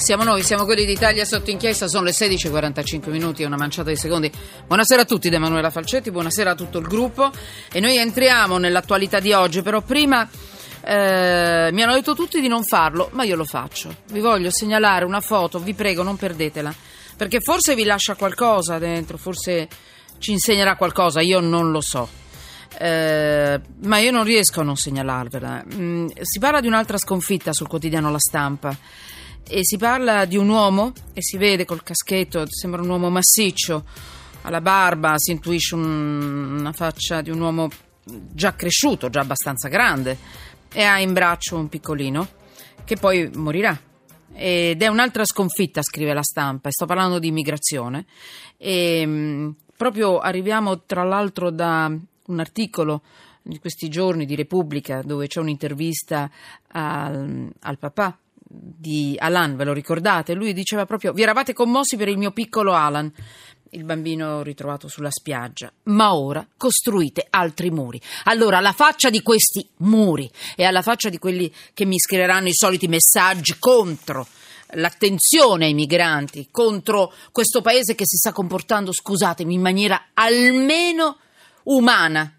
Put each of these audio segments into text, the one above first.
siamo noi, siamo quelli di Italia sotto inchiesta, sono le 16.45 minuti e una manciata di secondi. Buonasera a tutti da Emanuela Falcetti, buonasera a tutto il gruppo e noi entriamo nell'attualità di oggi, però prima mi hanno detto tutti di non farlo, ma io lo faccio. Vi voglio segnalare una foto, vi prego non perdetela, perché forse vi lascia qualcosa dentro, forse ci insegnerà qualcosa, io non lo so. Ma io non riesco a non segnalarvela. Si parla di un'altra sconfitta sul quotidiano La Stampa e si parla di un uomo e si vede col caschetto, sembra un uomo massiccio, alla barba, si intuisce una faccia di un uomo già cresciuto, già abbastanza grande, e ha in braccio un piccolino che poi morirà. Ed è un'altra sconfitta, scrive La Stampa, e sto parlando di immigrazione e proprio arriviamo tra l'altro da un articolo di questi giorni di Repubblica dove c'è un'intervista al papà di Alan, ve lo ricordate? Lui diceva proprio: vi eravate commossi per il mio piccolo Alan, il bambino ritrovato sulla spiaggia, ma ora costruite altri muri. Allora, alla faccia di questi muri e alla faccia di quelli che mi scriveranno i soliti messaggi contro l'attenzione ai migranti, contro questo paese che si sta comportando, scusatemi, in maniera almeno umana,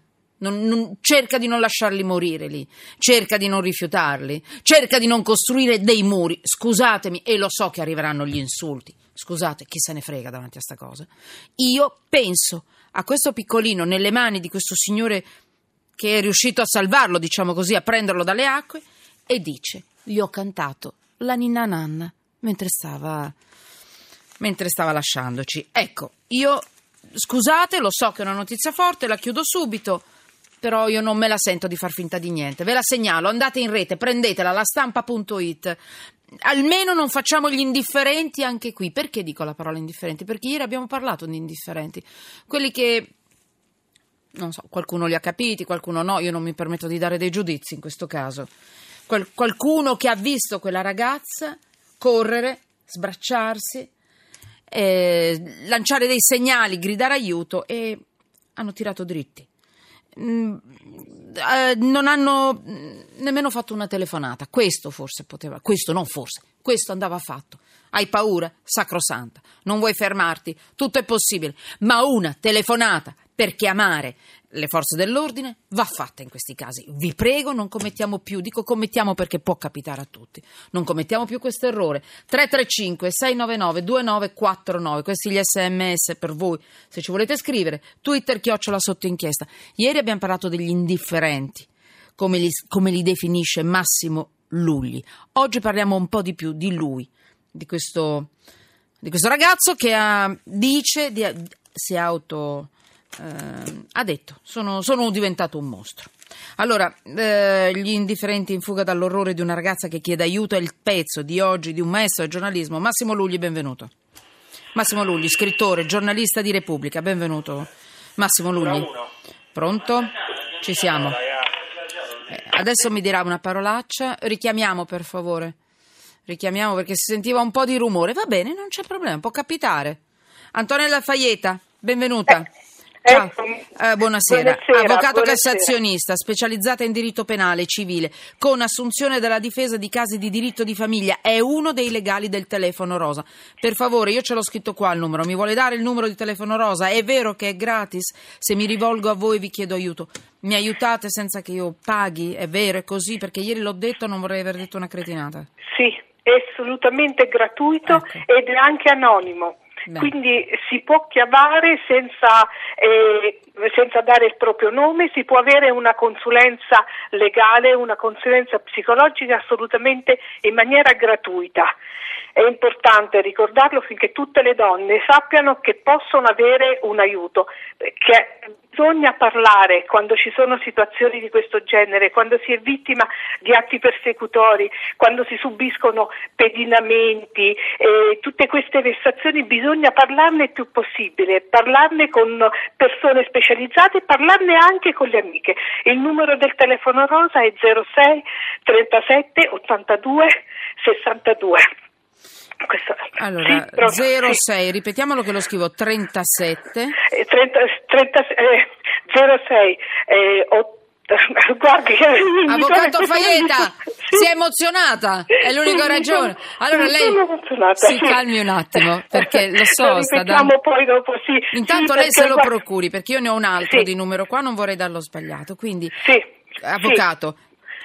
cerca di non lasciarli morire lì, cerca di non rifiutarli, cerca di non costruire dei muri, scusatemi, e lo so che arriveranno gli insulti, scusate, chi se ne frega davanti a sta cosa. Io penso a questo piccolino nelle mani di questo signore che è riuscito a salvarlo, diciamo così, a prenderlo dalle acque, e dice: gli ho cantato la ninna nanna mentre stava lasciandoci. Ecco, io scusate, lo so che è una notizia forte, la chiudo subito, però io non me la sento di far finta di niente. Ve la segnalo, andate in rete, prendetela, lastampa.it. Almeno non facciamo gli indifferenti anche qui. Perché dico la parola indifferenti? Perché ieri abbiamo parlato di indifferenti. Quelli che, non so, qualcuno li ha capiti, qualcuno no, io non mi permetto di dare dei giudizi in questo caso. Qualcuno che ha visto quella ragazza correre, sbracciarsi, lanciare dei segnali, gridare aiuto, e hanno tirato dritti. Non hanno nemmeno fatto una telefonata. Questo andava fatto. Hai paura? Sacrosanta. Non vuoi fermarti? Tutto è possibile, ma una telefonata per chiamare le forze dell'ordine va fatta in questi casi. Vi prego, non commettiamo più, dico commettiamo perché può capitare a tutti, non commettiamo più questo errore. 335 699 2949, questi gli sms per voi se ci volete scrivere. Twitter @sottoinchiesta. Ieri abbiamo parlato degli indifferenti, come li definisce Massimo Lugli. Oggi parliamo un po' di più di lui, di questo ragazzo che ha detto: sono diventato un mostro. Allora, gli indifferenti in fuga dall'orrore di una ragazza che chiede aiuto è il pezzo di oggi di un maestro del giornalismo, Massimo Lugli. Benvenuto Massimo Lugli, scrittore, giornalista di Repubblica. Benvenuto Massimo Lugli. Pronto? Ci siamo. Adesso mi dirà una parolaccia. Richiamiamo, per favore, richiamiamo, perché si sentiva un po' di rumore. Va bene, non c'è problema, può capitare. Antonella Faieta, benvenuta. Ciao. Buonasera. Avvocato cassazionista, specializzata in diritto penale e civile, con assunzione dalla difesa di casi di diritto di famiglia, è uno dei legali del Telefono Rosa. Per favore, io ce l'ho scritto qua il numero, mi vuole dare il numero di Telefono Rosa? È vero che è gratis? Se mi rivolgo a voi vi chiedo aiuto, mi aiutate senza che io paghi? È vero, è così? Perché ieri l'ho detto, non vorrei aver detto una cretinata. Sì, è assolutamente gratuito, okay. Ed è anche anonimo. Beh. Quindi si può chiamare senza dare il proprio nome, si può avere una consulenza legale, una consulenza psicologica assolutamente in maniera gratuita. È importante ricordarlo affinché tutte le donne sappiano che possono avere un aiuto, che bisogna parlare quando ci sono situazioni di questo genere, quando si è vittima di atti persecutori, quando si subiscono pedinamenti, tutte queste vessazioni bisogna parlarne il più possibile, parlarne con persone specializzate, specializzate e parlarne anche con le amiche. Il numero del telefono rosa è 06 37 82 62. Allora, sì, 06, sì. Ripetiamolo che lo scrivo, 37 06 guardi, avvocato Faieta, sì. Si è emozionata, è l'unica ragione. Allora lei si calmi un attimo, perché lo so, poi dopo, sì. Intanto sì, lei se lo procuri, perché io ne ho un altro, sì, di numero qua, non vorrei darlo sbagliato, quindi sì, avvocato,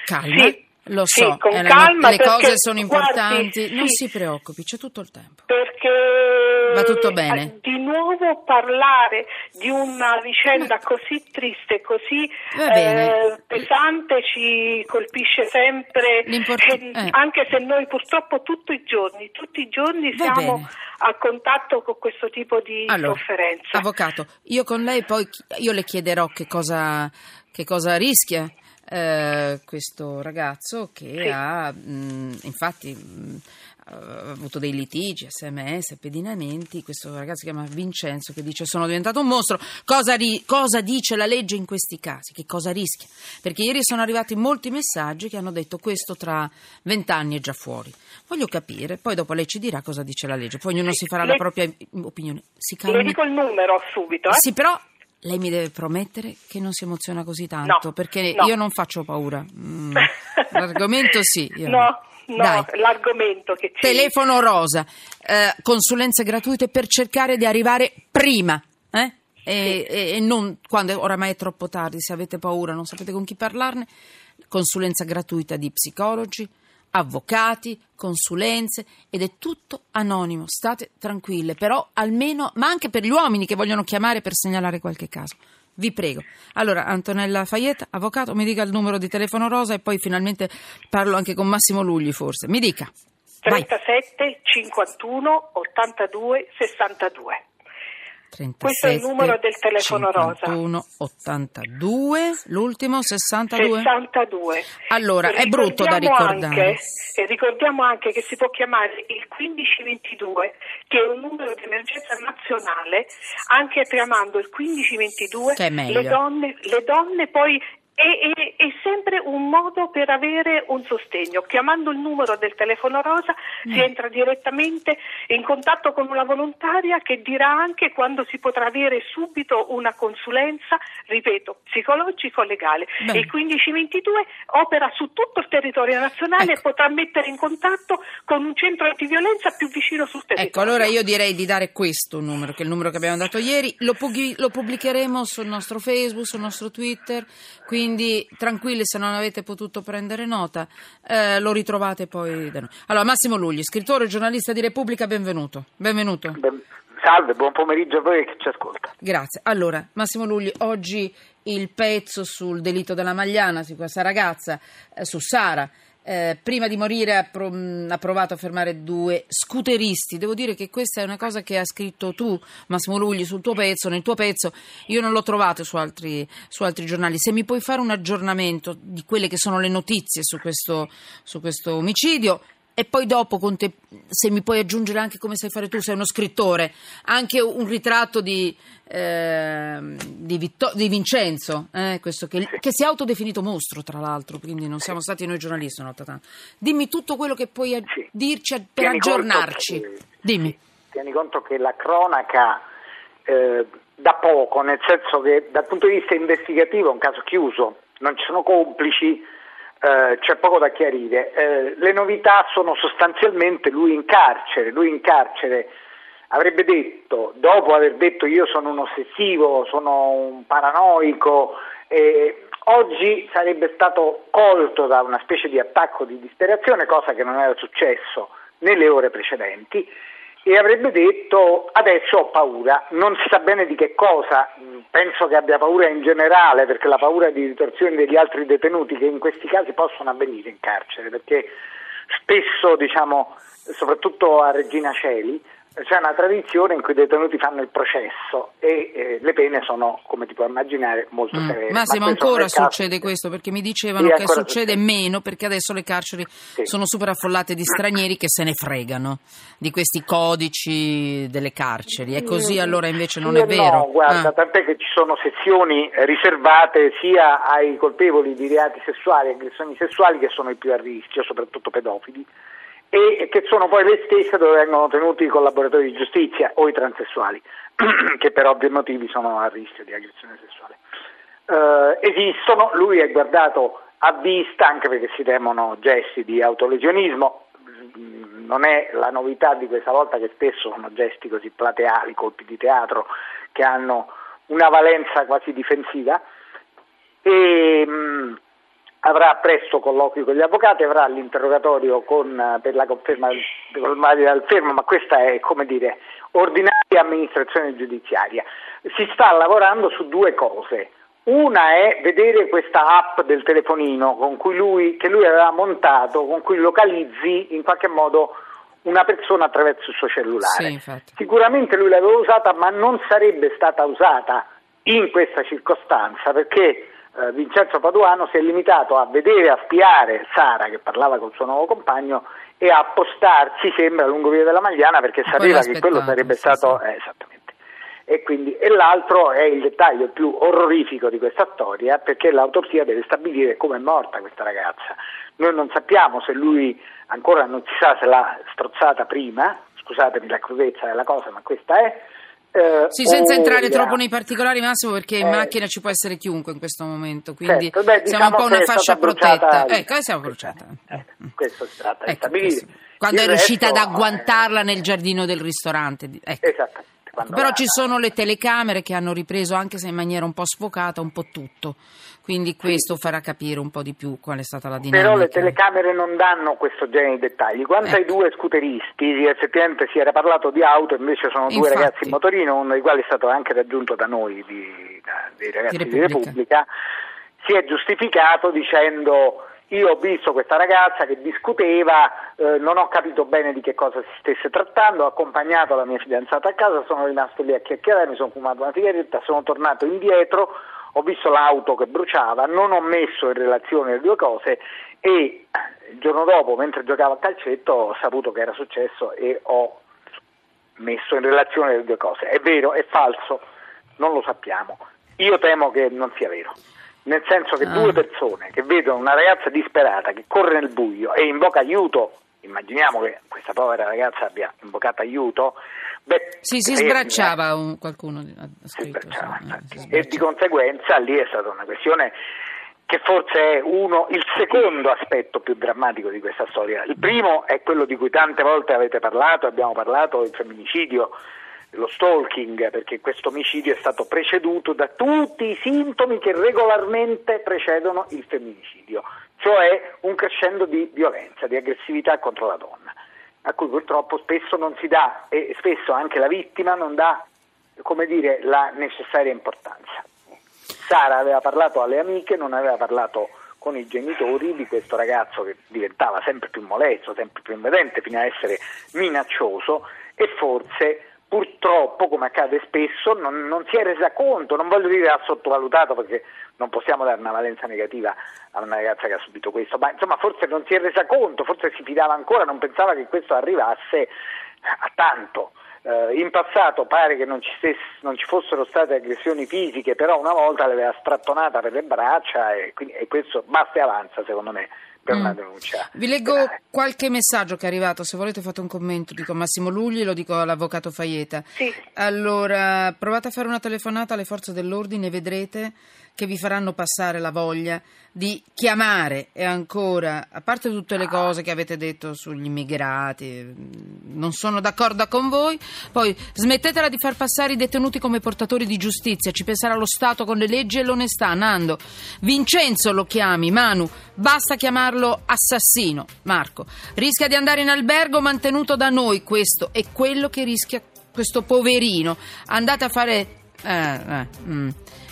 sì, calma, sì. Lo so, sì, con calma, le cose sono importanti, guardi, non si preoccupi, c'è tutto il tempo. Perché va tutto bene. Di nuovo parlare di una vicenda così triste, così pesante, ci colpisce sempre, anche se noi purtroppo tutti i giorni siamo a contatto con questo tipo di sofferenza. Avvocato, io con lei poi io le chiederò che cosa rischia questo ragazzo che ha infatti ha avuto dei litigi, sms, pedinamenti. Questo ragazzo si chiama Vincenzo, che dice: sono diventato un mostro. Cosa dice la legge in questi casi? Che cosa rischia? Perché ieri sono arrivati molti messaggi che hanno detto: questo tra 20 anni è già fuori. Voglio capire, poi dopo lei ci dirà cosa dice la legge, poi ognuno si farà la propria opinione. Si calmi. Le dico il numero subito, sì, però lei mi deve promettere che non si emoziona così tanto, perché io non faccio paura. L'argomento sì. Io no. Dai. L'argomento che c'è. Telefono rosa, consulenze gratuite per cercare di arrivare prima, e non quando oramai è troppo tardi. Se avete paura, non sapete con chi parlarne, consulenza gratuita di psicologi, avvocati, consulenze, ed è tutto anonimo, state tranquille, però almeno, ma anche per gli uomini che vogliono chiamare per segnalare qualche caso, vi prego. Allora, Antonella Faieta, avvocato, mi dica il numero di telefono rosa e poi finalmente parlo anche con Massimo Lugli, forse, mi dica. 37 51 82 62. 37, questo è il numero del telefono 51, rosa. 82, l'ultimo 62. 62. Allora, è brutto da ricordare. Ricordiamo anche che si può chiamare il 1522, che è un numero di emergenza nazionale, anche chiamando il 1522, che è meglio. Le donne poi è sempre un modo per avere un sostegno. Chiamando il numero del telefono rosa si entra direttamente in contatto con una volontaria che dirà anche quando si potrà avere subito una consulenza, ripeto, psicologico-legale. Il 1522 opera su tutto il territorio nazionale, e potrà mettere in contatto con un centro antiviolenza più vicino sul territorio. Ecco, allora io direi di dare questo numero, che è il numero che abbiamo dato ieri, lo pubblicheremo sul nostro Facebook, sul nostro Twitter, quindi tranquilli se non avete potuto prendere nota, lo ritrovate poi da noi. Allora, Massimo Lugli, scrittore e giornalista di Repubblica, benvenuto. Salve, buon pomeriggio a voi che ci ascolta. Grazie. Allora, Massimo Lugli, oggi il pezzo sul delitto della Magliana, su questa ragazza, su Sara. Prima di morire ha provato a fermare 2 scooteristi. Devo dire che questa è una cosa che ha scritto tu, Massimo Lugli, sul tuo pezzo, nel tuo pezzo. Io non l'ho trovato su altri giornali. Se mi puoi fare un aggiornamento di quelle che sono le notizie su questo omicidio, e poi dopo con te, se mi puoi aggiungere anche come sai fare tu, sei uno scrittore, anche un ritratto di Vincenzo, questo che si è autodefinito mostro, tra l'altro, quindi non siamo stati noi giornalisti una volta tanto. Dimmi tutto quello che puoi dirci per aggiornarci. Dimmi. Tieni conto che la cronaca da poco, nel senso che dal punto di vista investigativo è un caso chiuso, non ci sono complici, c'è poco da chiarire. Le novità sono sostanzialmente lui in carcere avrebbe detto, dopo aver detto io sono un ossessivo, sono un paranoico, oggi sarebbe stato colto da una specie di attacco di disperazione, cosa che non era successo nelle ore precedenti, e avrebbe detto adesso ho paura, non si sa bene di che cosa, penso che abbia paura in generale, perché la paura di ritorsioni degli altri detenuti, che in questi casi possono avvenire in carcere, perché spesso, diciamo, soprattutto a Regina Celi, c'è una tradizione in cui i detenuti fanno il processo e le pene sono, come ti puoi immaginare, molto severe. Massimo, ma ancora succede questo? Perché mi dicevano che succede meno, perché adesso le carceri sono super affollate di stranieri che se ne fregano di questi codici delle carceri. È così, allora invece non è vero? No, guarda, tant'è che ci sono sezioni riservate sia ai colpevoli di reati sessuali e aggressioni sessuali, che sono i più a rischio, soprattutto pedofili, e che sono poi le stesse dove vengono tenuti i collaboratori di giustizia o i transessuali, che per ovvi motivi sono a rischio di aggressione sessuale. Esistono, lui è guardato a vista anche perché si temono gesti di autolesionismo, non è la novità di questa volta che spesso sono gesti così plateali, colpi di teatro, che hanno una valenza quasi difensiva, e avrà presto colloqui con gli avvocati, avrà l'interrogatorio per la conferma del fermo, ma questa è, come dire, ordinaria amministrazione giudiziaria. Si sta lavorando su due cose. Una è vedere questa app del telefonino che lui aveva montato, con cui localizzi in qualche modo una persona attraverso il suo cellulare. Sì, sicuramente lui l'aveva usata, ma non sarebbe stata usata in questa circostanza, perché Vincenzo Paduano si è limitato a vedere, a spiare Sara che parlava col suo nuovo compagno e a postarsi, sembra, lungo via della Magliana, perché sapeva che quello sarebbe stato... esattamente. E l'altro è il dettaglio più orrorifico di questa storia, perché l'autopsia deve stabilire come è morta questa ragazza. Noi non sappiamo se lui, ancora non si sa se l'ha strozzata prima, scusatemi la crudezza della cosa, ma questa è... sì, senza entrare troppo nei particolari, Massimo, perché in macchina ci può essere chiunque in questo momento, quindi certo, siamo un po' una fascia protetta. Siamo bruciata. Questo si tratta di stabilire. Quando è riuscita ad agguantarla nel giardino del ristorante. Esattamente. Però ci sono le telecamere che hanno ripreso, anche se in maniera un po' sfocata, un po' tutto, quindi questo farà capire un po' di più qual è stata la dinamica. Però le telecamere non danno questo genere di dettagli. Quanto ai due scooteristi, effettivamente si era parlato di auto, invece sono due ragazzi in motorino, uno dei quali è stato anche raggiunto da noi, dei ragazzi di Repubblica. Si è giustificato dicendo: io ho visto questa ragazza che discuteva, non ho capito bene di che cosa si stesse trattando, ho accompagnato la mia fidanzata a casa, sono rimasto lì a chiacchierare, mi sono fumato una sigaretta, sono tornato indietro, ho visto l'auto che bruciava, non ho messo in relazione le due cose e il giorno dopo, mentre giocavo a calcetto, ho saputo che era successo e ho messo in relazione le due cose. È vero, è falso, non lo sappiamo. Io temo che non sia vero. Nel senso che due persone che vedono una ragazza disperata che corre nel buio e invoca aiuto, immaginiamo che questa povera ragazza abbia invocato aiuto, si sbracciava qualcuno ha scritto, e di conseguenza lì è stata una questione che forse è il secondo aspetto più drammatico di questa storia. Il primo è quello di cui tante volte abbiamo parlato, il femminicidio, lo stalking, perché questo omicidio è stato preceduto da tutti i sintomi che regolarmente precedono il femminicidio, cioè un crescendo di violenza, di aggressività contro la donna, a cui purtroppo spesso non si dà, e spesso anche la vittima non dà, come dire, la necessaria importanza. Sara aveva parlato alle amiche, non aveva parlato con i genitori di questo ragazzo che diventava sempre più molesto, sempre più invadente, fino a essere minaccioso, e forse purtroppo, come accade spesso, non si è resa conto, non voglio dire ha sottovalutato, perché non possiamo dare una valenza negativa a una ragazza che ha subito questo, ma insomma forse non si è resa conto, forse si fidava ancora, non pensava che questo arrivasse a tanto. In passato pare che non ci fossero state aggressioni fisiche, però una volta l'aveva strattonata per le braccia e questo basta e avanza, secondo me. Una denuncia. Vi leggo qualche messaggio che è arrivato, se volete fate un commento, dico a Massimo Lugli, lo dico all'avvocato Faieta. Sì. Allora, provate a fare una telefonata alle forze dell'ordine e vedrete che vi faranno passare la voglia di chiamare. E ancora, a parte tutte le cose che avete detto sugli immigrati, non sono d'accordo con voi, poi smettetela di far passare i detenuti come portatori di giustizia, ci penserà lo Stato con le leggi e l'onestà. Nando, Vincenzo lo chiami, Manu, basta chiamarlo assassino. Marco, rischia di andare in albergo mantenuto da noi, questo è quello che rischia questo poverino. Andate a fare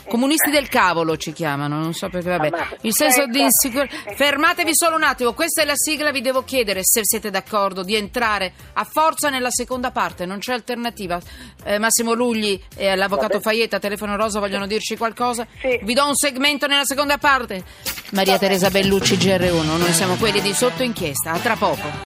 Comunisti del cavolo ci chiamano, non so perché, vabbè. Il senso di insicurezza. Fermatevi solo un attimo, questa è la sigla, vi devo chiedere se siete d'accordo di entrare a forza nella seconda parte, non c'è alternativa. Massimo Lugli e l'avvocato Faieta, Telefono Rosa, vogliono dirci qualcosa? Sì. Vi do un segmento nella seconda parte. Maria Teresa Bellucci, GR1, noi siamo quelli di Sotto Inchiesta, a tra poco.